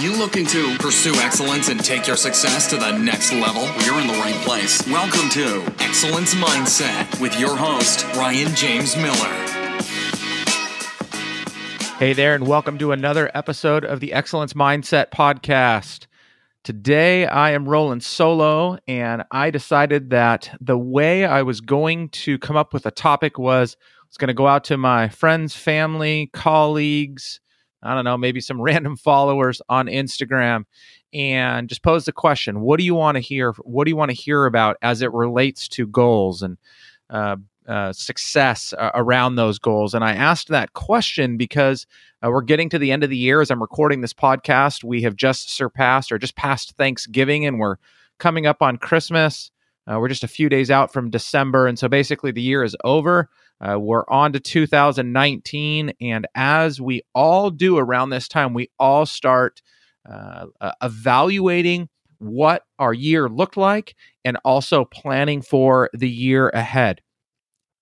you looking to pursue excellence and take your success to the next level? You're in the right place. Welcome to Excellence Mindset with your host, Ryan James Miller. Hey there, and welcome to another episode of the Excellence Mindset Podcast. Today, I am rolling solo, and I decided that the way I was going to come up with a topic was I was going to go out to my friends, family, colleagues, I don't know, maybe some random followers on Instagram, and just pose the question, what do you want to hear? What do you want to hear about as it relates to goals and success around those goals? And I asked that question because we're getting to the end of the year. As I'm recording this podcast, we have just passed Thanksgiving, and we're coming up on Christmas. We're just a few days out from December. And so basically the year is over. We're on to 2019. And as we all do around this time, we all start evaluating what our year looked like and also planning for the year ahead.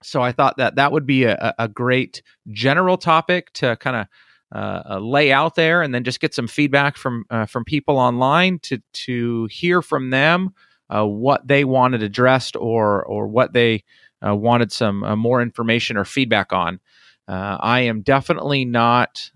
So I thought that would be a great general topic to kind of lay out there, and then just get some feedback from people online to hear from them what they wanted addressed or what they wanted some more information or feedback on. I am definitely not.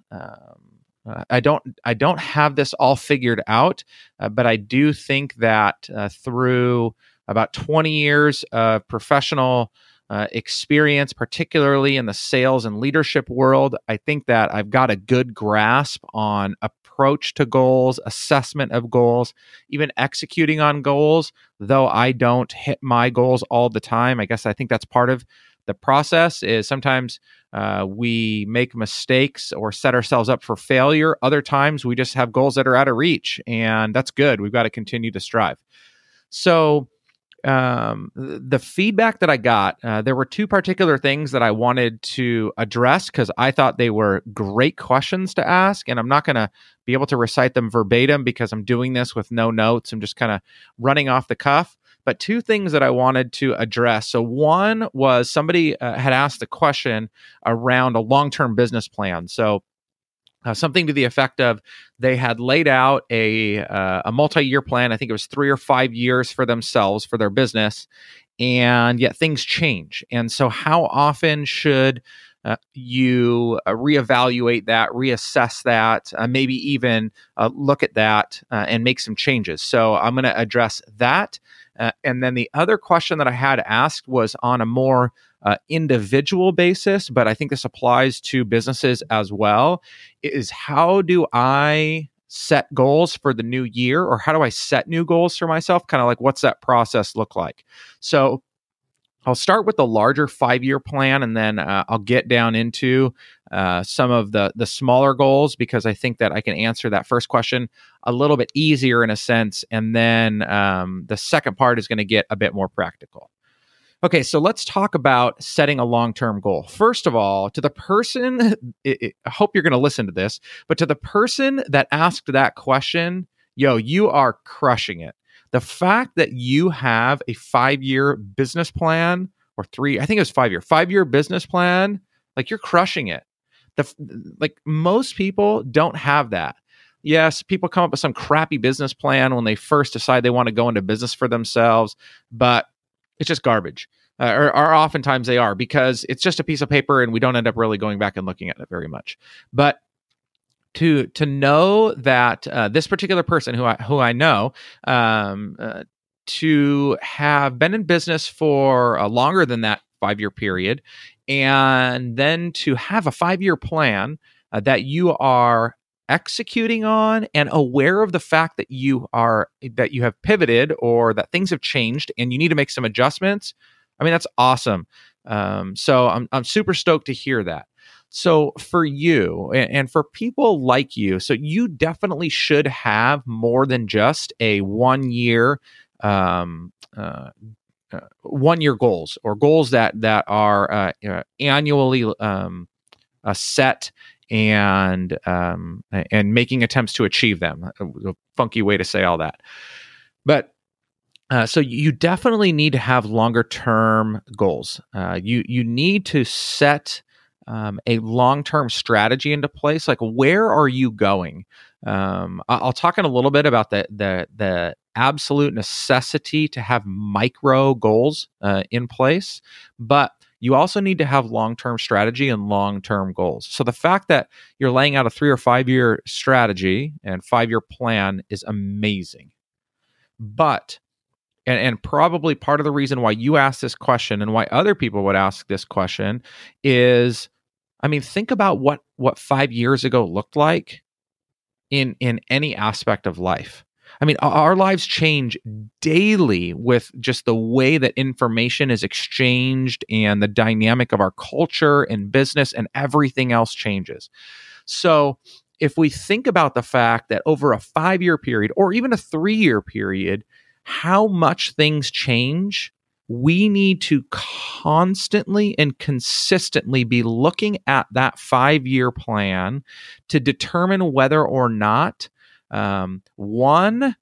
I don't have this all figured out, but I do think that through about 20 years of professional experience, particularly in the sales and leadership world, I think that I've got a good grasp on approach to goals, assessment of goals, even executing on goals, though I don't hit my goals all the time. I think that's part of the process is sometimes we make mistakes or set ourselves up for failure. Other times we just have goals that are out of reach, and that's good. We've got to continue to strive. So the feedback that I got, there were two particular things that I wanted to address because I thought they were great questions to ask. And I'm not going to be able to recite them verbatim because I'm doing this with no notes. I'm just kind of running off the cuff. But two things that I wanted to address. So one was somebody had asked the question around a long-term business plan. So something to the effect of they had laid out a multi-year plan. I think it was 3 or 5 years for themselves, for their business, and yet things change. And so how often should you reevaluate that, reassess that, maybe even look at that and make some changes? So I'm going to address that. And then the other question that I had asked was on a more individual basis, but I think this applies to businesses as well, is how do I set goals for the new year, or how do I set new goals for myself? Kind of like, what's that process look like? So I'll start with the larger 5-year plan, and then I'll get down into some of the smaller goals, because I think that I can answer that first question a little bit easier in a sense. And then the second part is going to get a bit more practical. Okay, so let's talk about setting a long-term goal. First of all, to the person, I hope you're going to listen to this, but to the person that asked that question, yo, you are crushing it. The fact that you have a 5-year business plan or 3, I think it was 5-year business plan, like you're crushing it. Like most people don't have that. Yes, people come up with some crappy business plan when they first decide they want to go into business for themselves, but it's just garbage, or oftentimes they are, because it's just a piece of paper and we don't end up really going back and looking at it very much. But to know that this particular person who I know, to have been in business for longer than that 5-year period, and then to have a 5-year plan that you are executing on and aware of the fact that you have pivoted or that things have changed and you need to make some adjustments. I mean, that's awesome. So I'm super stoked to hear that. So for you and for people like you, so you definitely should have more than just a 1-year 1-year goals, or goals that are annually set and making attempts to achieve them. A funky way to say all that. But so you definitely need to have longer term goals. You need to set a long-term strategy into place? Like, where are you going? I'll talk in a little bit about the absolute necessity to have micro goals in place, but you also need to have long-term strategy and long-term goals. So the fact that you're laying out a 3 or 5 year strategy and 5 year plan is amazing. But, and probably part of the reason why you asked this question and why other people would ask this question is, I mean, think about what 5 years ago looked like in any aspect of life. I mean, our lives change daily with just the way that information is exchanged and the dynamic of our culture and business and everything else changes. So if we think about the fact that over a 5 year period or even a 3 year period, how much things change, we need to constantly and consistently be looking at that 5 year plan to determine whether or not one,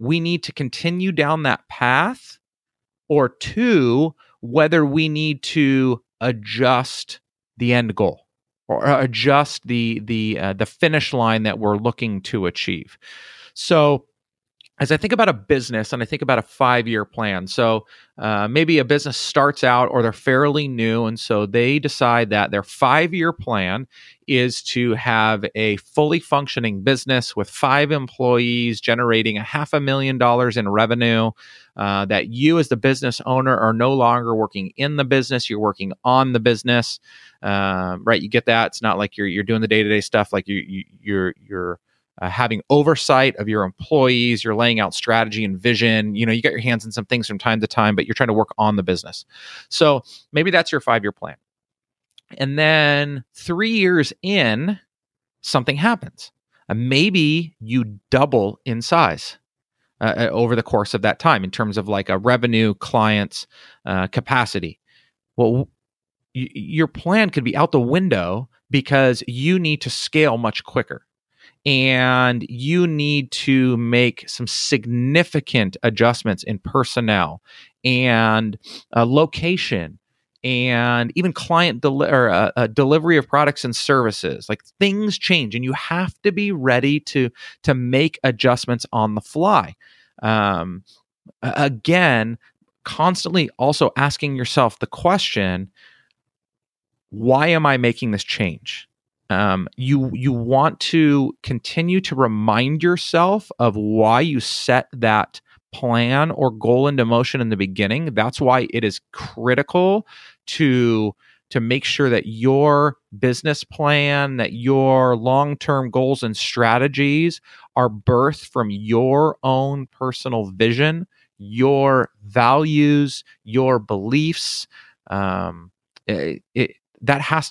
we need to continue down that path, or two, whether we need to adjust the end goal or adjust the finish line that we're looking to achieve. So as I think about a business and I think about a 5 year plan, so maybe a business starts out or they're fairly new, and so they decide that their 5 year plan is to have a fully functioning business with 5 employees generating $500,000 in revenue, that you as the business owner are no longer working in the business, you're working on the business, right? You get that? It's not like you're doing the day-to-day stuff, like you're having oversight of your employees, you're laying out strategy and vision. You got your hands in some things from time to time, but you're trying to work on the business. So maybe that's your 5 year plan. And then 3 years in, something happens. Maybe you double in size over the course of that time in terms of like a revenue, clients, capacity. Well, your plan could be out the window because you need to scale much quicker. And you need to make some significant adjustments in personnel and location and even client delivery of products and services. Like, things change and you have to be ready to make adjustments on the fly. Again, constantly also asking yourself the question, why am I making this change? You want to continue to remind yourself of why you set that plan or goal into motion in the beginning. That's why it is critical to make sure that your business plan, that your long-term goals and strategies are birthed from your own personal vision, your values, your beliefs. That has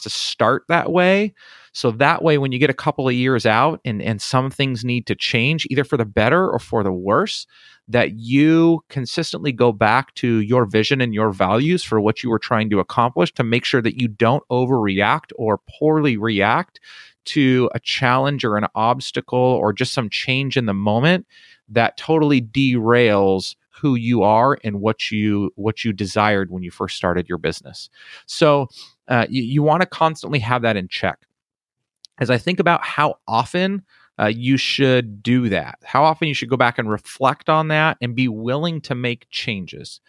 to start that way. So that way, when you get a couple of years out and some things need to change, either for the better or for the worse, that you consistently go back to your vision and your values for what you were trying to accomplish, to make sure that you don't overreact or poorly react to a challenge or an obstacle or just some change in the moment that totally derails who you are and what you desired when you first started your business. So you want to constantly have that in check. As I think about how often you should do that, how often you should go back and reflect on that and be willing to make changes.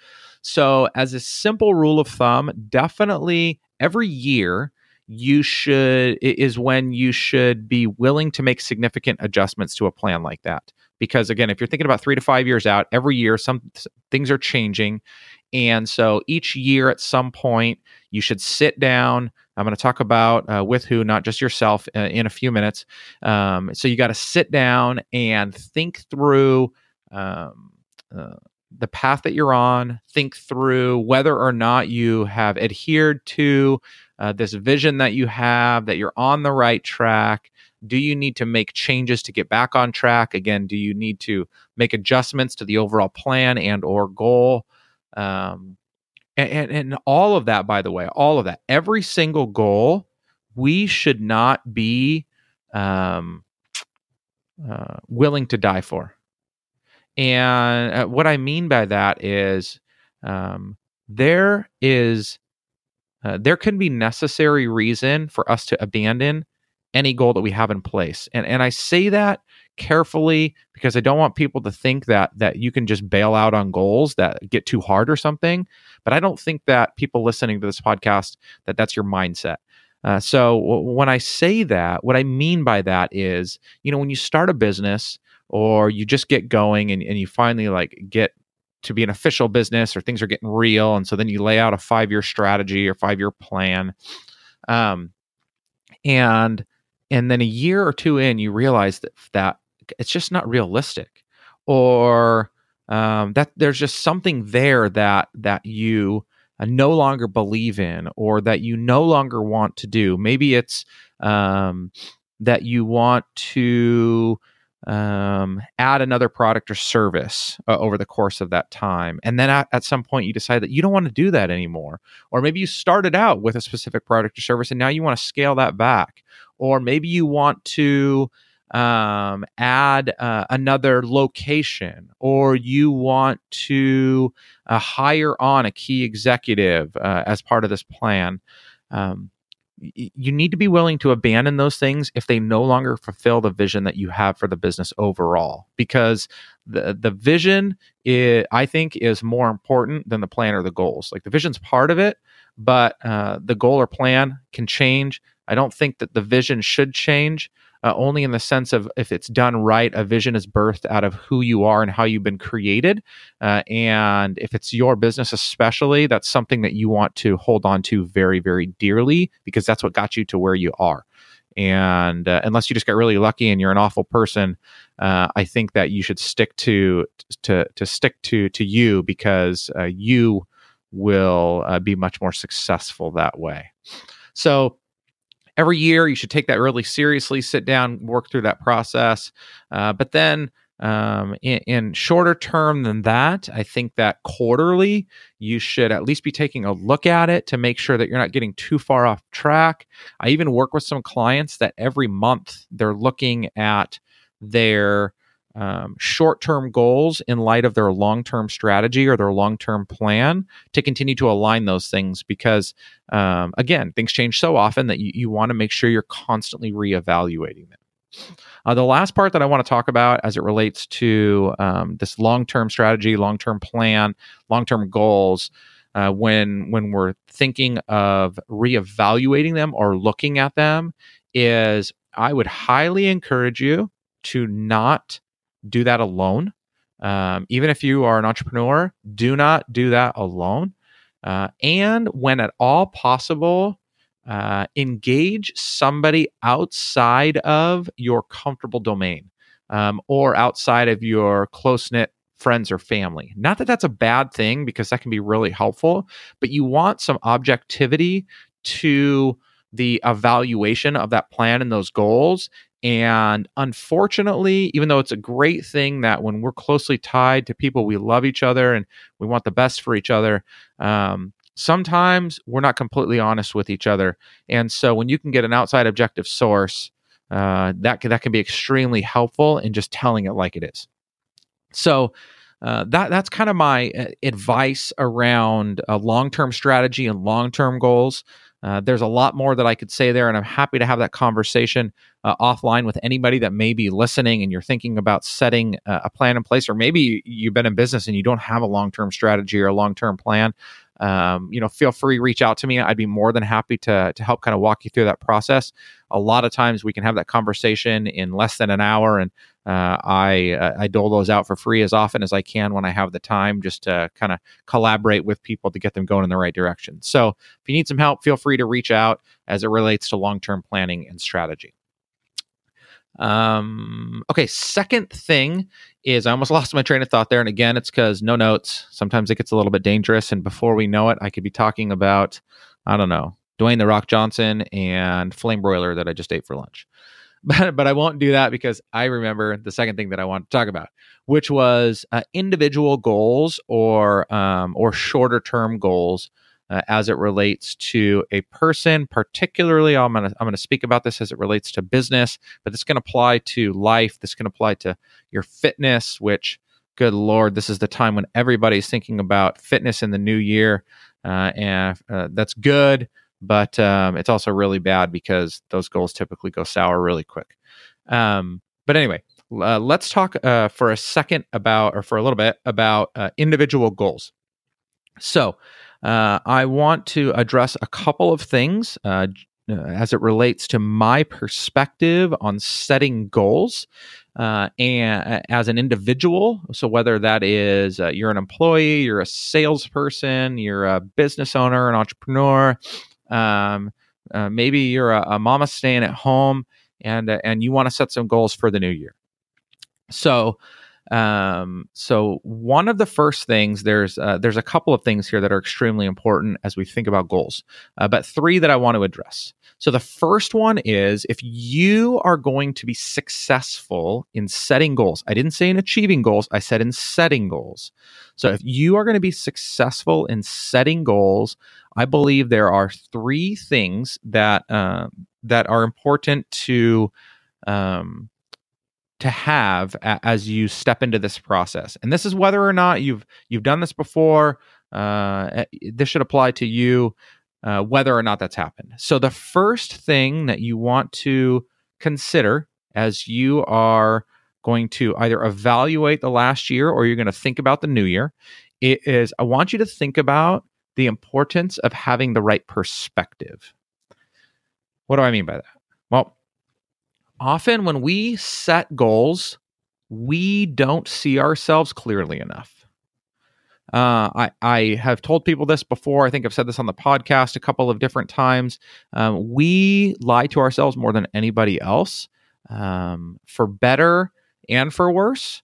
So as a simple rule of thumb, definitely every year is when you should be willing to make significant adjustments to a plan like that. Because again, if you're thinking about 3 to 5 years out, every year some things are changing. And so each year at some point, you should sit down. I'm going to talk about with who, not just yourself, in a few minutes. So you got to sit down and think through the path that you're on, think through whether or not you have adhered to this vision that you have, that you're on the right track. Do you need to make changes to get back on track? Again, do you need to make adjustments to the overall plan and or goal? And all of that, by the way, all of that, every single goal, we should not be willing to die for. And what I mean by that is there is There can be necessary reason for us to abandon any goal that we have in place. And I say that carefully because I don't want people to think that you can just bail out on goals that get too hard or something. But I don't think that people listening to this podcast, that's your mindset. So when I say that, what I mean by that is, when you start a business or you just get going and you finally get to be an official business or things are getting real. And so then you lay out a 5-year strategy or 5-year plan. And then a year or two in, you realize that it's just not realistic, or that there's just something there that you no longer believe in, or that you no longer want to do. Maybe it's that you want to add another product or service over the course of that time. And then at some point you decide that you don't want to do that anymore. Or maybe you started out with a specific product or service and now you want to scale that back. Or maybe you want to add another location, or you want to hire on a key executive as part of this plan. You need to be willing to abandon those things if they no longer fulfill the vision that you have for the business overall, because the vision is, I think, is more important than the plan or the goals. The vision's part of it, but the goal or plan can change. I don't think that the vision should change, only in the sense of if it's done right, a vision is birthed out of who you are and how you've been created. And if it's your business especially, that's something that you want to hold on to very, very dearly, because that's what got you to where you are. And unless you just got really lucky and you're an awful person, I think that you should stick to you, because you will be much more successful that way. So every year, you should take that really seriously, sit down, work through that process. But then in shorter term than that, I think that quarterly, you should at least be taking a look at it to make sure that you're not getting too far off track. I even work with some clients that every month they're looking at their short-term goals in light of their long-term strategy or their long-term plan to continue to align those things, because again, things change so often that you want to make sure you're constantly reevaluating them. The last part that I want to talk about as it relates to this long-term strategy, long-term plan, long-term goals, when we're thinking of reevaluating them or looking at them, is I would highly encourage you to not do that alone. Even if you are an entrepreneur, do not do that alone. And when at all possible, engage somebody outside of your comfortable domain, or outside of your close-knit friends or family. Not that that's a bad thing, because that can be really helpful, but you want some objectivity to the evaluation of that plan and those goals. And unfortunately, even though it's a great thing that when we're closely tied to people, we love each other and we want the best for each other, sometimes we're not completely honest with each other. And so when you can get an outside objective source, that can be extremely helpful in just telling it like it is. So that's kind of my advice around long-term strategy and long-term goals. There's a lot more that I could say there, and I'm happy to have that conversation offline with anybody that may be listening and you're thinking about setting a plan in place, or maybe you've been in business and you don't have a long-term strategy or a long-term plan. Feel free, reach out to me. I'd be more than happy to help kind of walk you through that process. A lot of times we can have that conversation in less than an hour, and I dole those out for free as often as I can when I have the time, just to kind of collaborate with people to get them going in the right direction. So if you need some help, feel free to reach out as it relates to long-term planning and strategy. Okay. Second thing is, I almost lost my train of thought there. And again, it's because no notes. Sometimes it gets a little bit dangerous. And before we know it, I could be talking about, Dwayne The Rock Johnson and flame broiler that I just ate for lunch. But I won't do that, because I remember the second thing that I wanted to talk about, which was individual goals or shorter term goals. As it relates to a person, particularly, I'm going to speak about this as it relates to business, but this can apply to life. This can apply to your fitness, which, good Lord, this is the time when everybody's thinking about fitness in the new year. and that's good, but it's also really bad because those goals typically go sour really quick. But anyway, let's talk for a little bit about individual goals. So I want to address a couple of things as it relates to my perspective on setting goals and as an individual. So whether that is you're an employee, you're a salesperson, you're a business owner, an entrepreneur, maybe you're a mama staying at home and you want to set some goals for the new year. So one of the first things, there's a couple of things here that are extremely important as we think about goals, but three that I want to address. So the first one is, if you are going to be successful in setting goals — I didn't say in achieving goals, I said in setting goals. So if you are going to be successful in setting goals, I believe there are three things that are important to have as you step into this process. And this is whether or not you've done this before. This should apply to you, whether or not that's happened. So the first thing that you want to consider as you are going to either evaluate the last year or you're going to think about the new year is, I want you to think about the importance of having the right perspective. What do I mean by that? Well, often when we set goals, we don't see ourselves clearly enough. I have told people this before. I think I've said this on the podcast a couple of different times. We lie to ourselves more than anybody else, for better and for worse,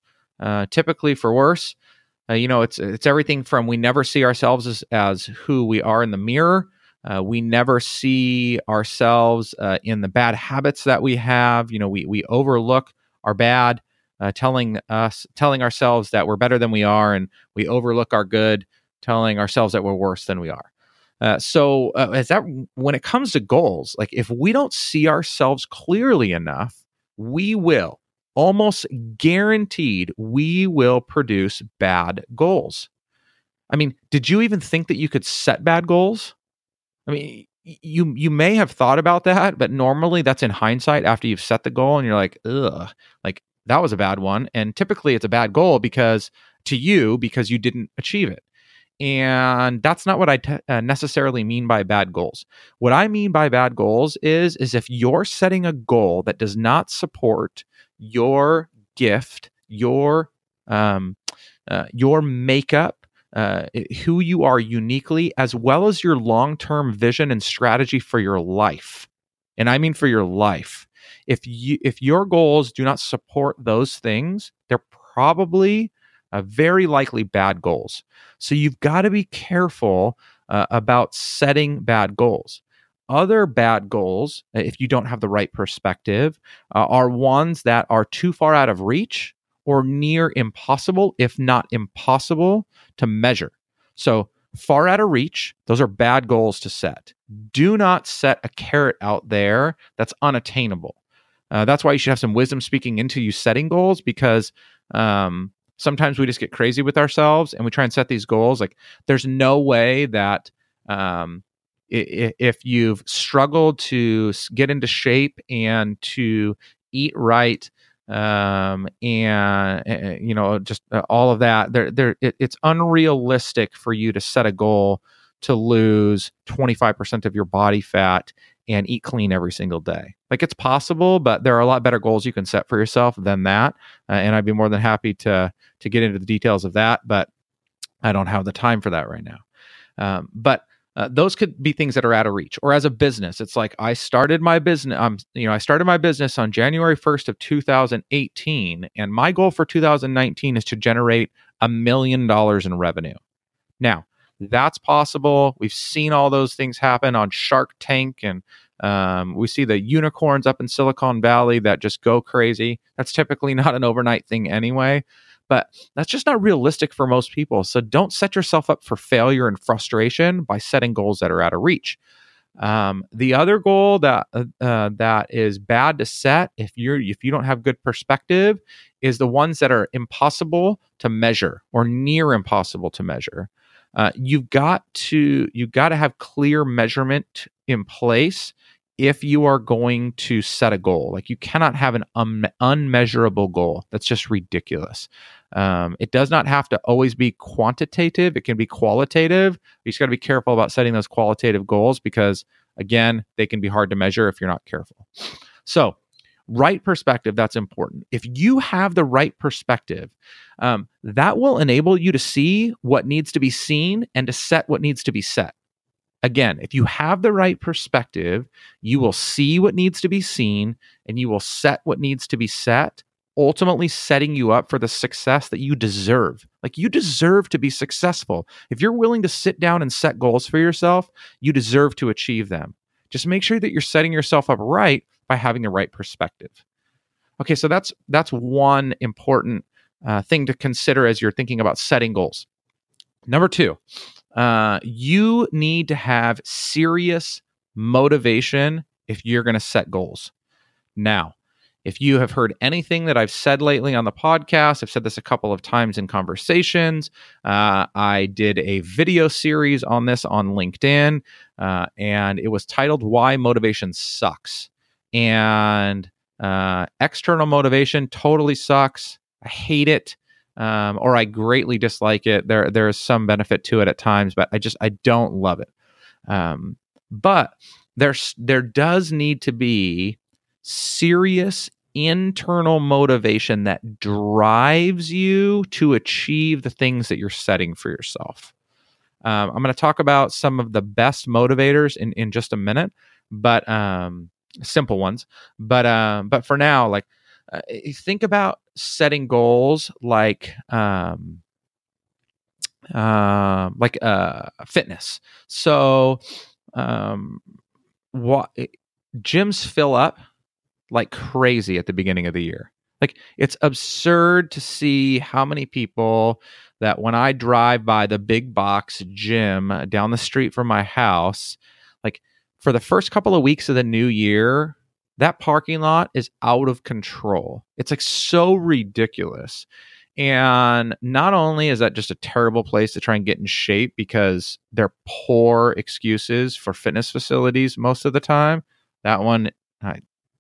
typically for worse. It's everything from, we never see ourselves as who we are in the mirror. We never see ourselves in the bad habits that we have. We overlook our bad, telling ourselves that we're better than we are, and we overlook our good, telling ourselves that we're worse than we are. When it comes to goals, like, if we don't see ourselves clearly enough, we will, almost guaranteed, we will produce bad goals. I mean, did you even think that you could set bad goals? I mean, you may have thought about that, but normally that's in hindsight after you've set the goal and you're like, ugh, like, that was a bad one. And typically it's a bad goal because you didn't achieve it. And that's not what I necessarily mean by bad goals. What I mean by bad goals is if you're setting a goal that does not support your gift, your makeup, who you are uniquely, as well as your long-term vision and strategy for your life. And I mean for your life. If your goals do not support those things, they're probably very likely bad goals. So you've got to be careful about setting bad goals. Other bad goals, if you don't have the right perspective, are ones that are too far out of reach or near impossible, if not impossible, to measure. So far out of reach, those are bad goals to set. Do not set a carrot out there that's unattainable. That's why you should have some wisdom speaking into you setting goals, because sometimes we just get crazy with ourselves and we try and set these goals. Like, there's no way that if you've struggled to get into shape and to eat right, all of that, it's unrealistic for you to set a goal to lose 25% of your body fat and eat clean every single day. Like, it's possible, but there are a lot better goals you can set for yourself than that. And I'd be more than happy to get into the details of that, but I don't have the time for that right now. Those could be things that are out of reach. Or as a business, it's like, I started my business on January 1st of 2018, and my goal for 2019 is to generate $1 million in revenue. Now, that's possible. We've seen all those things happen on Shark Tank, and we see the unicorns up in Silicon Valley that just go crazy. That's typically not an overnight thing anyway. But that's just not realistic for most people. So don't set yourself up for failure and frustration by setting goals that are out of reach. The other goal that is bad to set if you don't have good perspective is the ones that are impossible to measure or near impossible to measure. You've got to have clear measurement in place if you are going to set a goal. Like, you cannot have an unmeasurable goal. That's just ridiculous. It does not have to always be quantitative. It can be qualitative. You just got to be careful about setting those qualitative goals because, again, they can be hard to measure if you're not careful. So, right perspective, that's important. If you have the right perspective, that will enable you to see what needs to be seen and to set what needs to be set. Again, if you have the right perspective, you will see what needs to be seen and you will set what needs to be set, ultimately setting you up for the success that you deserve. Like, you deserve to be successful. If you're willing to sit down and set goals for yourself, you deserve to achieve them. Just make sure that you're setting yourself up right by having the right perspective. Okay, so that's one important thing to consider as you're thinking about setting goals. Number two, you need to have serious motivation if you're going to set goals. Now, if you have heard anything that I've said lately on the podcast, I've said this a couple of times in conversations. I did a video series on this on LinkedIn, and it was titled "Why Motivation Sucks." And external motivation totally sucks. I hate it. Or I greatly dislike it. There is some benefit to it at times, but I don't love it. But there does need to be serious internal motivation that drives you to achieve the things that you're setting for yourself. I'm going to talk about some of the best motivators in just a minute, but simple ones. But for now, like, think about setting goals like fitness. So, gyms fill up like crazy at the beginning of the year. Like, it's absurd to see how many people that when I drive by the big box gym down the street from my house, like for the first couple of weeks of the new year, that parking lot is out of control. It's like so ridiculous. And not only is that just a terrible place to try and get in shape because they're poor excuses for fitness facilities most of the time. That one,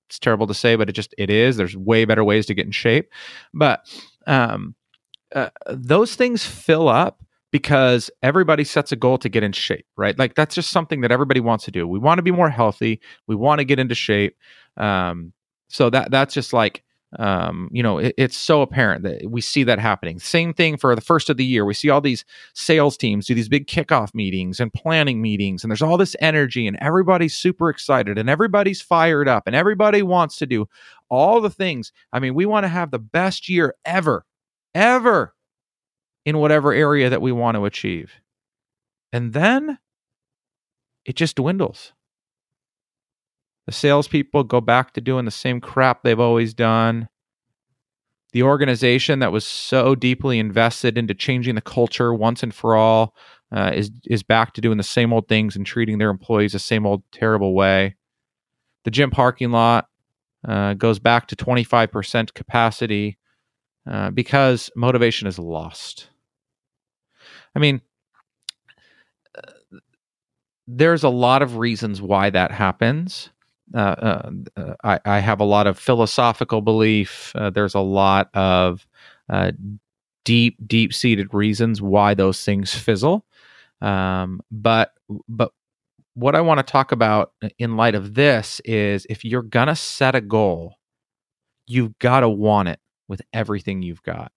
it's terrible to say, but it is. There's way better ways to get in shape. But those things fill up because everybody sets a goal to get in shape, right? Like, that's just something that everybody wants to do. We want to be more healthy. We want to get into shape. So that's just like, it's so apparent that we see that happening. Same thing for the first of the year. We see all these sales teams do these big kickoff meetings and planning meetings, and there's all this energy, and everybody's super excited, and everybody's fired up, and everybody wants to do all the things. I mean, we want to have the best year ever. In whatever area that we want to achieve. And then it just dwindles. The salespeople go back to doing the same crap they've always done. The organization that was so deeply invested into changing the culture once and for all is back to doing the same old things and treating their employees the same old terrible way. The gym parking lot goes back to 25% capacity because motivation is lost. I mean, there's a lot of reasons why that happens. I have a lot of philosophical belief. There's a lot of deep-seated reasons why those things fizzle. But what I want to talk about in light of this is if you're going to set a goal, you've got to want it with everything you've got.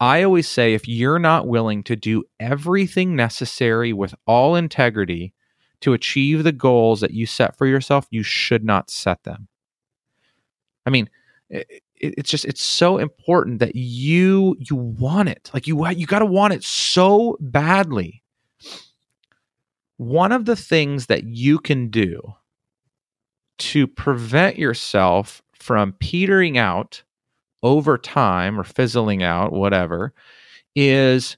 I always say, if you're not willing to do everything necessary with all integrity to achieve the goals that you set for yourself, you should not set them. I mean, it's so important that you want it. Like, you got to want it so badly. One of the things that you can do to prevent yourself from petering out over time or fizzling out, whatever, is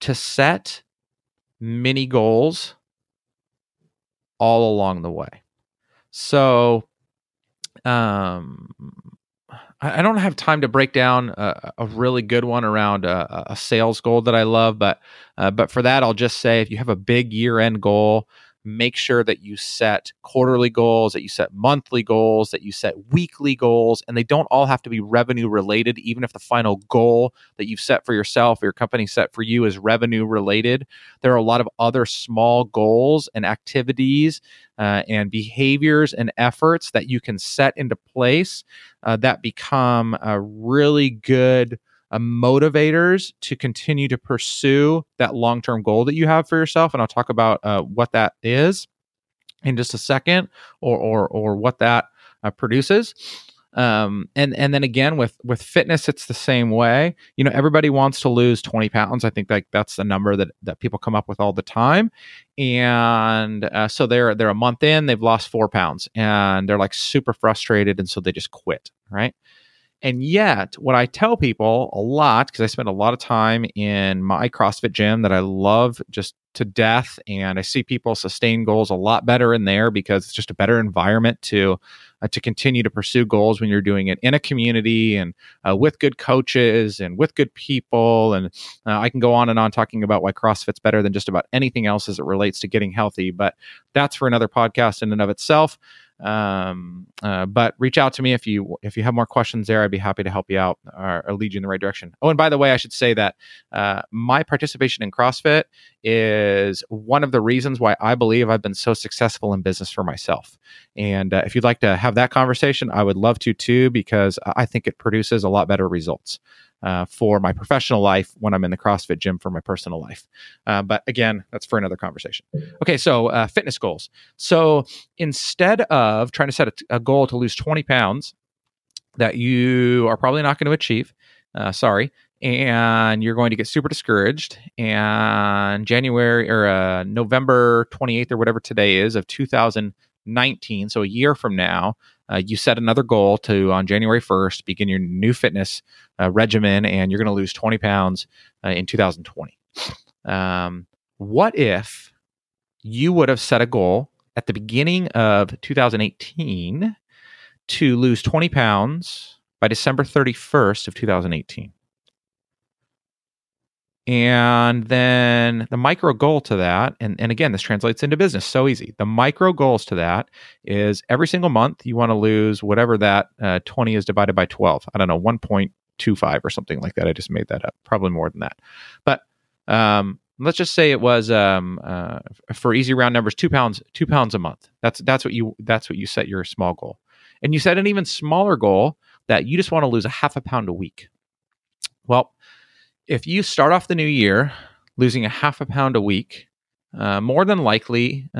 to set mini goals all along the way. So I don't have time to break down a really good one around a sales goal that I love, but for that, I'll just say if you have a big year-end goal, make sure that you set quarterly goals, that you set monthly goals, that you set weekly goals, and they don't all have to be revenue related. Even if the final goal that you've set for yourself or your company set for you is revenue related, there are a lot of other small goals and activities and behaviors and efforts that you can set into place that become really good motivators to continue to pursue that long-term goal that you have for yourself. And I'll talk about what that is in just a second, or what that produces. And then again, with fitness, it's the same way. You know, everybody wants to lose 20 pounds. I think like that's the number that people come up with all the time. And so they're a month in, they've lost 4 pounds and they're like super frustrated. And so they just quit, right? And yet, what I tell people a lot, because I spend a lot of time in my CrossFit gym that I love just to death, and I see people sustain goals a lot better in there because it's just a better environment to continue to pursue goals when you're doing it in a community and with good coaches and with good people. And I can go on and on talking about why CrossFit's better than just about anything else as it relates to getting healthy, but that's for another podcast in and of itself. But reach out to me if you have more questions there. I'd be happy to help you out or lead you in the right direction. Oh, and by the way, I should say that my participation in CrossFit is one of the reasons why I believe I've been so successful in business for myself. And if you'd like to have that conversation, I would love to too, because I think it produces a lot better results for my professional life when I'm in the CrossFit gym for my personal life. But again, that's for another conversation. Okay, so fitness goals. So instead of trying to set a goal to lose 20 pounds that you are probably not going to achieve, and you're going to get super discouraged, and January or November 28th or whatever today is of 2019, so a year from now, you set another goal to, on January 1st, begin your new fitness regimen, and you're going to lose 20 pounds in 2020. What if you would have set a goal at the beginning of 2018 to lose 20 pounds by December 31st of 2018? And then the micro goal to that, and again, this translates into business so easy. The micro goals to that is every single month you want to lose whatever that 20 is divided by 12. I don't know, 1.25 or something like that. I just made that up. Probably more than that. But let's just say it was for easy round numbers, 2 pounds a month. That's what you set your small goal, and you set an even smaller goal that you just want to lose a half a pound a week. Well, if you start off the new year losing a half a pound a week, more than likely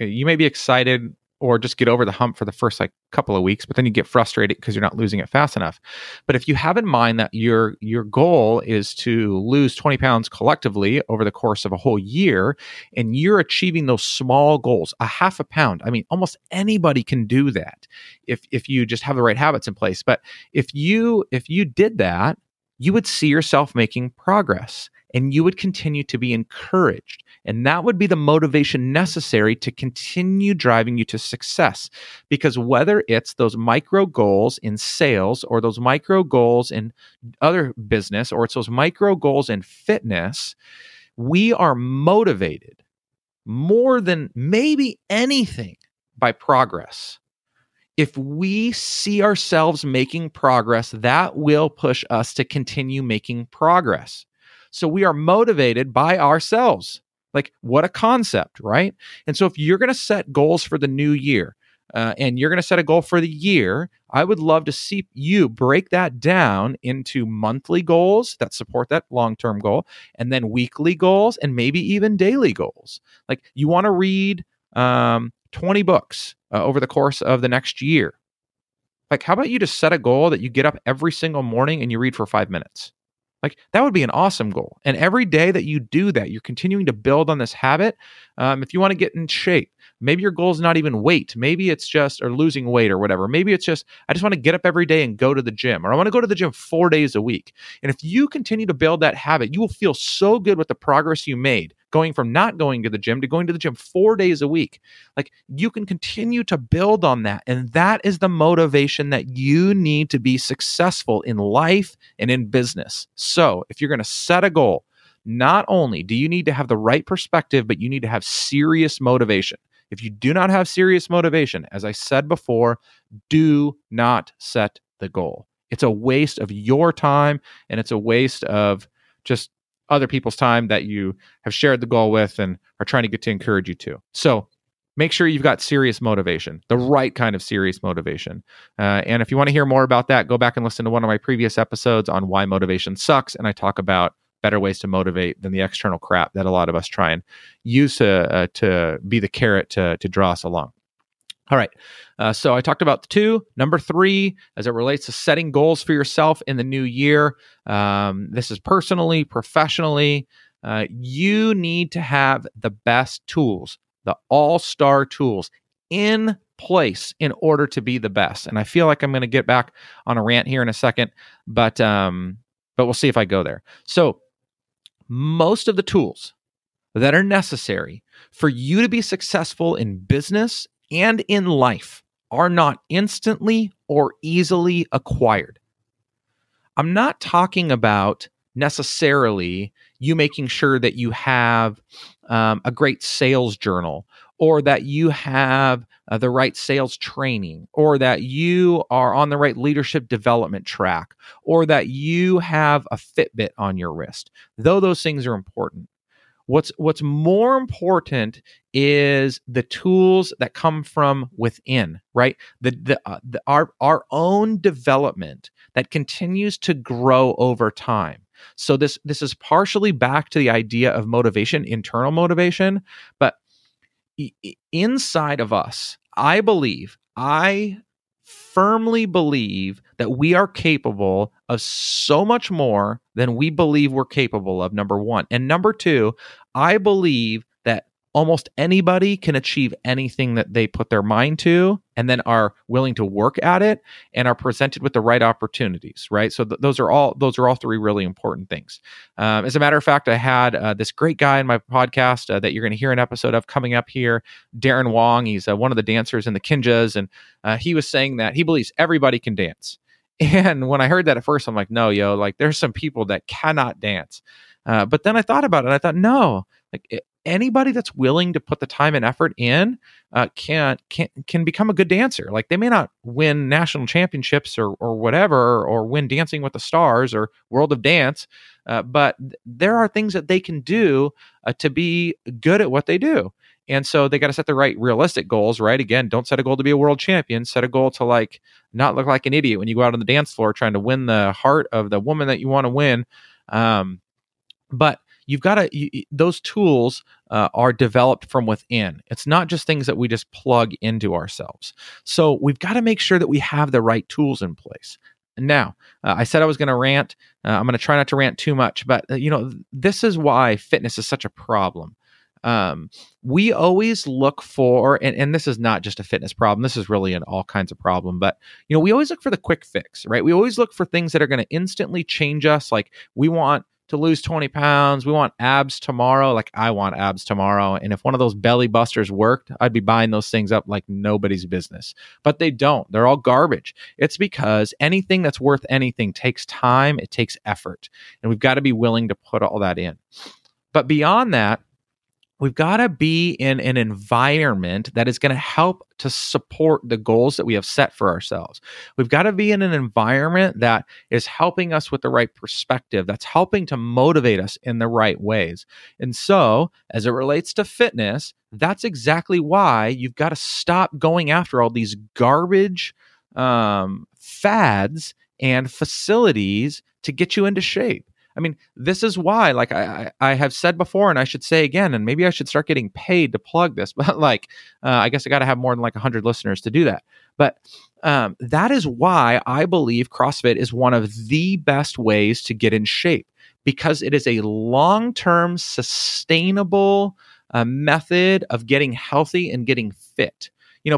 you may be excited or just get over the hump for the first couple of weeks, but then you get frustrated because you're not losing it fast enough. But if you have in mind that your goal is to lose 20 pounds collectively over the course of a whole year, and you're achieving those small goals, a half a pound, I mean, almost anybody can do that if you just have the right habits in place. But if you did that, you would see yourself making progress, and you would continue to be encouraged. And that would be the motivation necessary to continue driving you to success. Because whether it's those micro goals in sales or those micro goals in other business, or it's those micro goals in fitness, we are motivated more than maybe anything by progress. If we see ourselves making progress, that will push us to continue making progress. So we are motivated by ourselves. Like, what a concept, right? And so if you're going to set goals for the new year, and you're going to set a goal for the year, I would love to see you break that down into monthly goals that support that long-term goal, and then weekly goals, and maybe even daily goals. Like, you want to read 20 books over the course of the next year. Like, how about you just set a goal that you get up every single morning and you read for 5 minutes? Like, that would be an awesome goal. And every day that you do that, you're continuing to build on this habit. If you want to get in shape, maybe your goal is not even weight. Maybe it's just, or losing weight or whatever. Maybe it's just, I just want to get up every day and go to the gym, or I want to go to the gym 4 days a week. And if you continue to build that habit, you will feel so good with the progress you made going from not going to the gym to going to the gym 4 days a week. Like, you can continue to build on that. And that is the motivation that you need to be successful in life and in business. So if you're going to set a goal, not only do you need to have the right perspective, but you need to have serious motivation. If you do not have serious motivation, as I said before, do not set the goal. It's a waste of your time, and it's a waste of just other people's time that you have shared the goal with and are trying to get to encourage you to. So make sure you've got serious motivation, the right kind of serious motivation. And if you want to hear more about that, go back and listen to one of my previous episodes on why motivation sucks. And I talk about better ways to motivate than the external crap that a lot of us try and use to be the carrot to draw us along. All right. So I talked about the two. Number three, as it relates to setting goals for yourself in the new year, this is personally, professionally, you need to have the best tools, the all-star tools in place in order to be the best. And I feel like I'm going to get back on a rant here in a second, but we'll see if I go there. So most of the tools that are necessary for you to be successful in business and in life are not instantly or easily acquired. I'm not talking about necessarily you making sure that you have a great sales journal, or that you have the right sales training, or that you are on the right leadership development track, or that you have a Fitbit on your wrist. Though those things are important. What's more important is the tools that come from within, right? Our own development that continues to grow over time. So this is partially back to the idea of motivation, internal motivation, but inside of us, I firmly believe that we are capable of so much more than we believe we're capable of, number one. And number two, I believe that almost anybody can achieve anything that they put their mind to and then are willing to work at it and are presented with the right opportunities, right? So those are all three really important things. As a matter of fact, I had this great guy in my podcast that you're going to hear an episode of coming up here, Darren Wong. He's one of the dancers in the Kinjas, and he was saying that he believes everybody can dance. And when I heard that at first, I'm like, no, yo, like there's some people that cannot dance. But then I thought about it, and I thought, no, like anybody that's willing to put the time and effort in can become a good dancer. Like they may not win national championships or whatever, or win Dancing with the Stars or World of Dance, but there are things that they can do to be good at what they do. And so they got to set the right realistic goals, right? Again, don't set a goal to be a world champion. Set a goal to like not look like an idiot when you go out on the dance floor trying to win the heart of the woman that you want to win. But you've got to, those tools are developed from within. It's not just things that we just plug into ourselves. So we've got to make sure that we have the right tools in place. Now, I said I was going to rant. I'm going to try not to rant too much, but this is why fitness is such a problem. We always look for, and this is not just a fitness problem, this is really an all kinds of problem, but we always look for the quick fix, right? We always look for things that are going to instantly change us. Like we want to lose 20 pounds. We want abs tomorrow. Like I want abs tomorrow. And if one of those belly busters worked, I'd be buying those things up like nobody's business, but they don't. They're all garbage. It's because anything that's worth anything takes time. It takes effort. And we've got to be willing to put all that in. But beyond that, we've got to be in an environment that is going to help to support the goals that we have set for ourselves. We've got to be in an environment that is helping us with the right perspective, that's helping to motivate us in the right ways. And so, as it relates to fitness, that's exactly why you've got to stop going after all these garbage fads and facilities to get you into shape. I mean, this is why, like I have said before, and I should say again, and maybe I should start getting paid to plug this, but like, I guess I got to have more than like 100 listeners to do that. But that is why I believe CrossFit is one of the best ways to get in shape, because it is a long-term sustainable method of getting healthy and getting fit.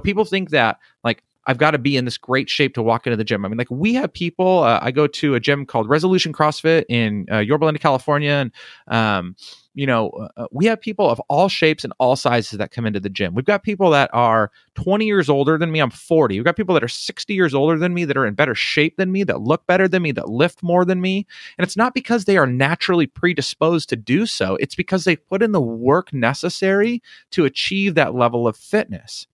People think that like, I've got to be in this great shape to walk into the gym. I mean, like, we have people, I go to a gym called Resolution CrossFit in Yorba Linda, California. And, we have people of all shapes and all sizes that come into the gym. We've got people that are 20 years older than me. I'm 40. We've got people that are 60 years older than me, that are in better shape than me, that look better than me, that lift more than me. And it's not because they are naturally predisposed to do so. It's because they put in the work necessary to achieve that level of fitness.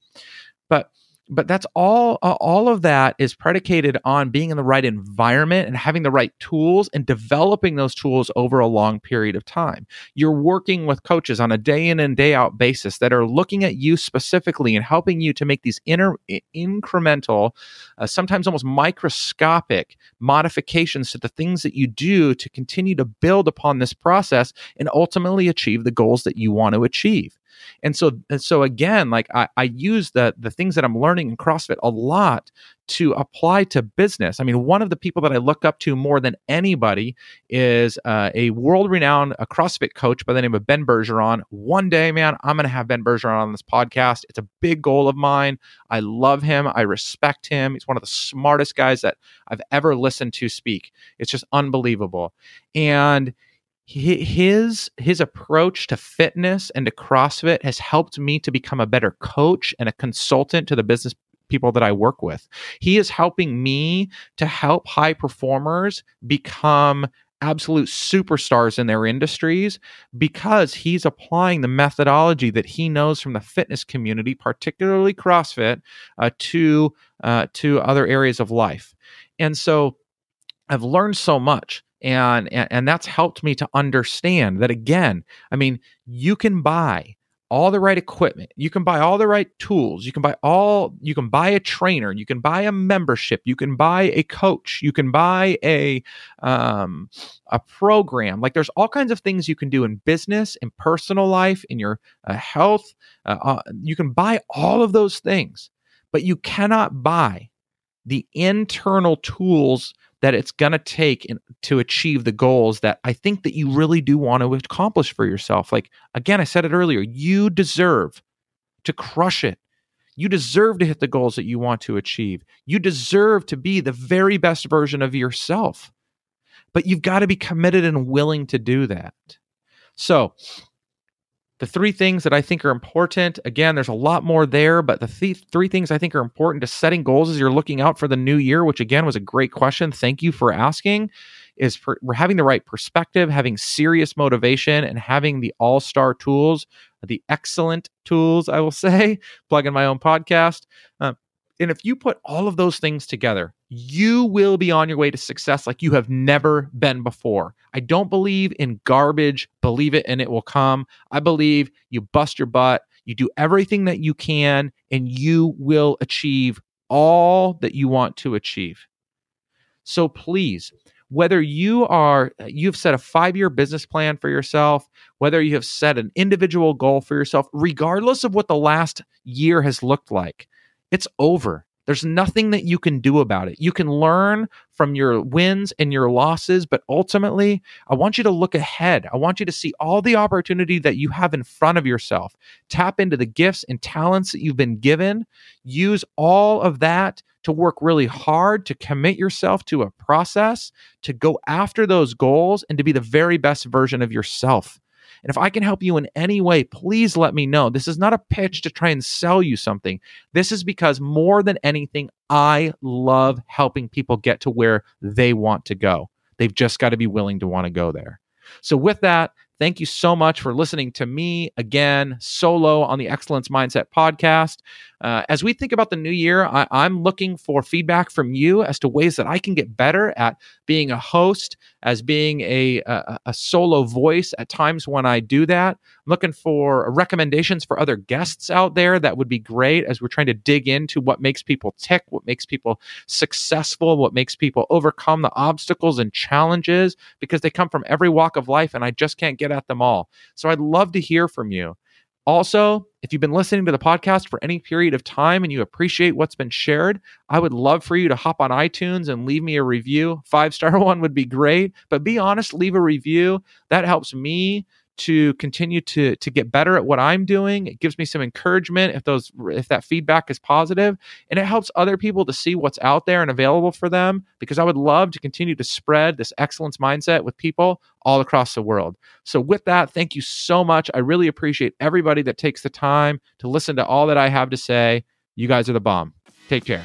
But that's all of that is predicated on being in the right environment and having the right tools and developing those tools over a long period of time. You're working with coaches on a day in and day out basis that are looking at you specifically and helping you to make these incremental, sometimes almost microscopic modifications to the things that you do to continue to build upon this process and ultimately achieve the goals that you want to achieve. And so again, like I use the things that I'm learning in CrossFit a lot to apply to business. I mean, one of the people that I look up to more than anybody is a world-renowned CrossFit coach by the name of Ben Bergeron. One day, man, I'm going to have Ben Bergeron on this podcast. It's a big goal of mine. I love him. I respect him. He's one of the smartest guys that I've ever listened to speak. It's just unbelievable. And his approach to fitness and to CrossFit has helped me to become a better coach and a consultant to the business people that I work with. He is helping me to help high performers become absolute superstars in their industries because he's applying the methodology that he knows from the fitness community, particularly CrossFit, to other areas of life. And so I've learned so much. And that's helped me to understand that, again, I mean, you can buy all the right equipment, you can buy all the right tools, you can buy a trainer, you can buy a membership, you can buy a coach, you can buy a program. Like, there's all kinds of things you can do in business, in personal life, in your health. You can buy all of those things, but you cannot buy the internal tools that it's going to take to achieve the goals that I think that you really do want to accomplish for yourself. Like, again, I said it earlier, you deserve to crush it. You deserve to hit the goals that you want to achieve. You deserve to be the very best version of yourself, but you've got to be committed and willing to do that. So the three things that I think are important, again, there's a lot more there, but the three things I think are important to setting goals as you're looking out for the new year, which again was a great question. Thank you for asking. Is we're having the right perspective, having serious motivation, and having the all-star tools, the excellent tools, I will say, plug in my own podcast. And if you put all of those things together, you will be on your way to success like you have never been before. I don't believe in garbage. Believe it and it will come. I believe you bust your butt, you do everything that you can, and you will achieve all that you want to achieve. So please, whether you've set a 5-year business plan for yourself, whether you have set an individual goal for yourself, regardless of what the last year has looked like, it's over. There's nothing that you can do about it. You can learn from your wins and your losses, but ultimately, I want you to look ahead. I want you to see all the opportunity that you have in front of yourself. Tap into the gifts and talents that you've been given. Use all of that to work really hard, to commit yourself to a process, to go after those goals, and to be the very best version of yourself. And if I can help you in any way, please let me know. This is not a pitch to try and sell you something. This is because more than anything, I love helping people get to where they want to go. They've just got to be willing to want to go there. So with that, thank you so much for listening to me again, solo on the Excellence Mindset podcast. As we think about the new year, I'm looking for feedback from you as to ways that I can get better at being a host, as being a solo voice at times when I do that. I'm looking for recommendations for other guests out there. That would be great as we're trying to dig into what makes people tick, what makes people successful, what makes people overcome the obstacles and challenges, because they come from every walk of life and I just can't get at them all. So I'd love to hear from you. Also, if you've been listening to the podcast for any period of time and you appreciate what's been shared, I would love for you to hop on iTunes and leave me a review. 5-star one would be great, but be honest, leave a review. That helps me to continue to get better at what I'm doing. It gives me some encouragement if that feedback is positive, and it helps other people to see what's out there and available for them, because I would love to continue to spread this excellence mindset with people all across the world. So with that, thank you so much. I really appreciate everybody that takes the time to listen to all that I have to say. You guys are the bomb. Take care.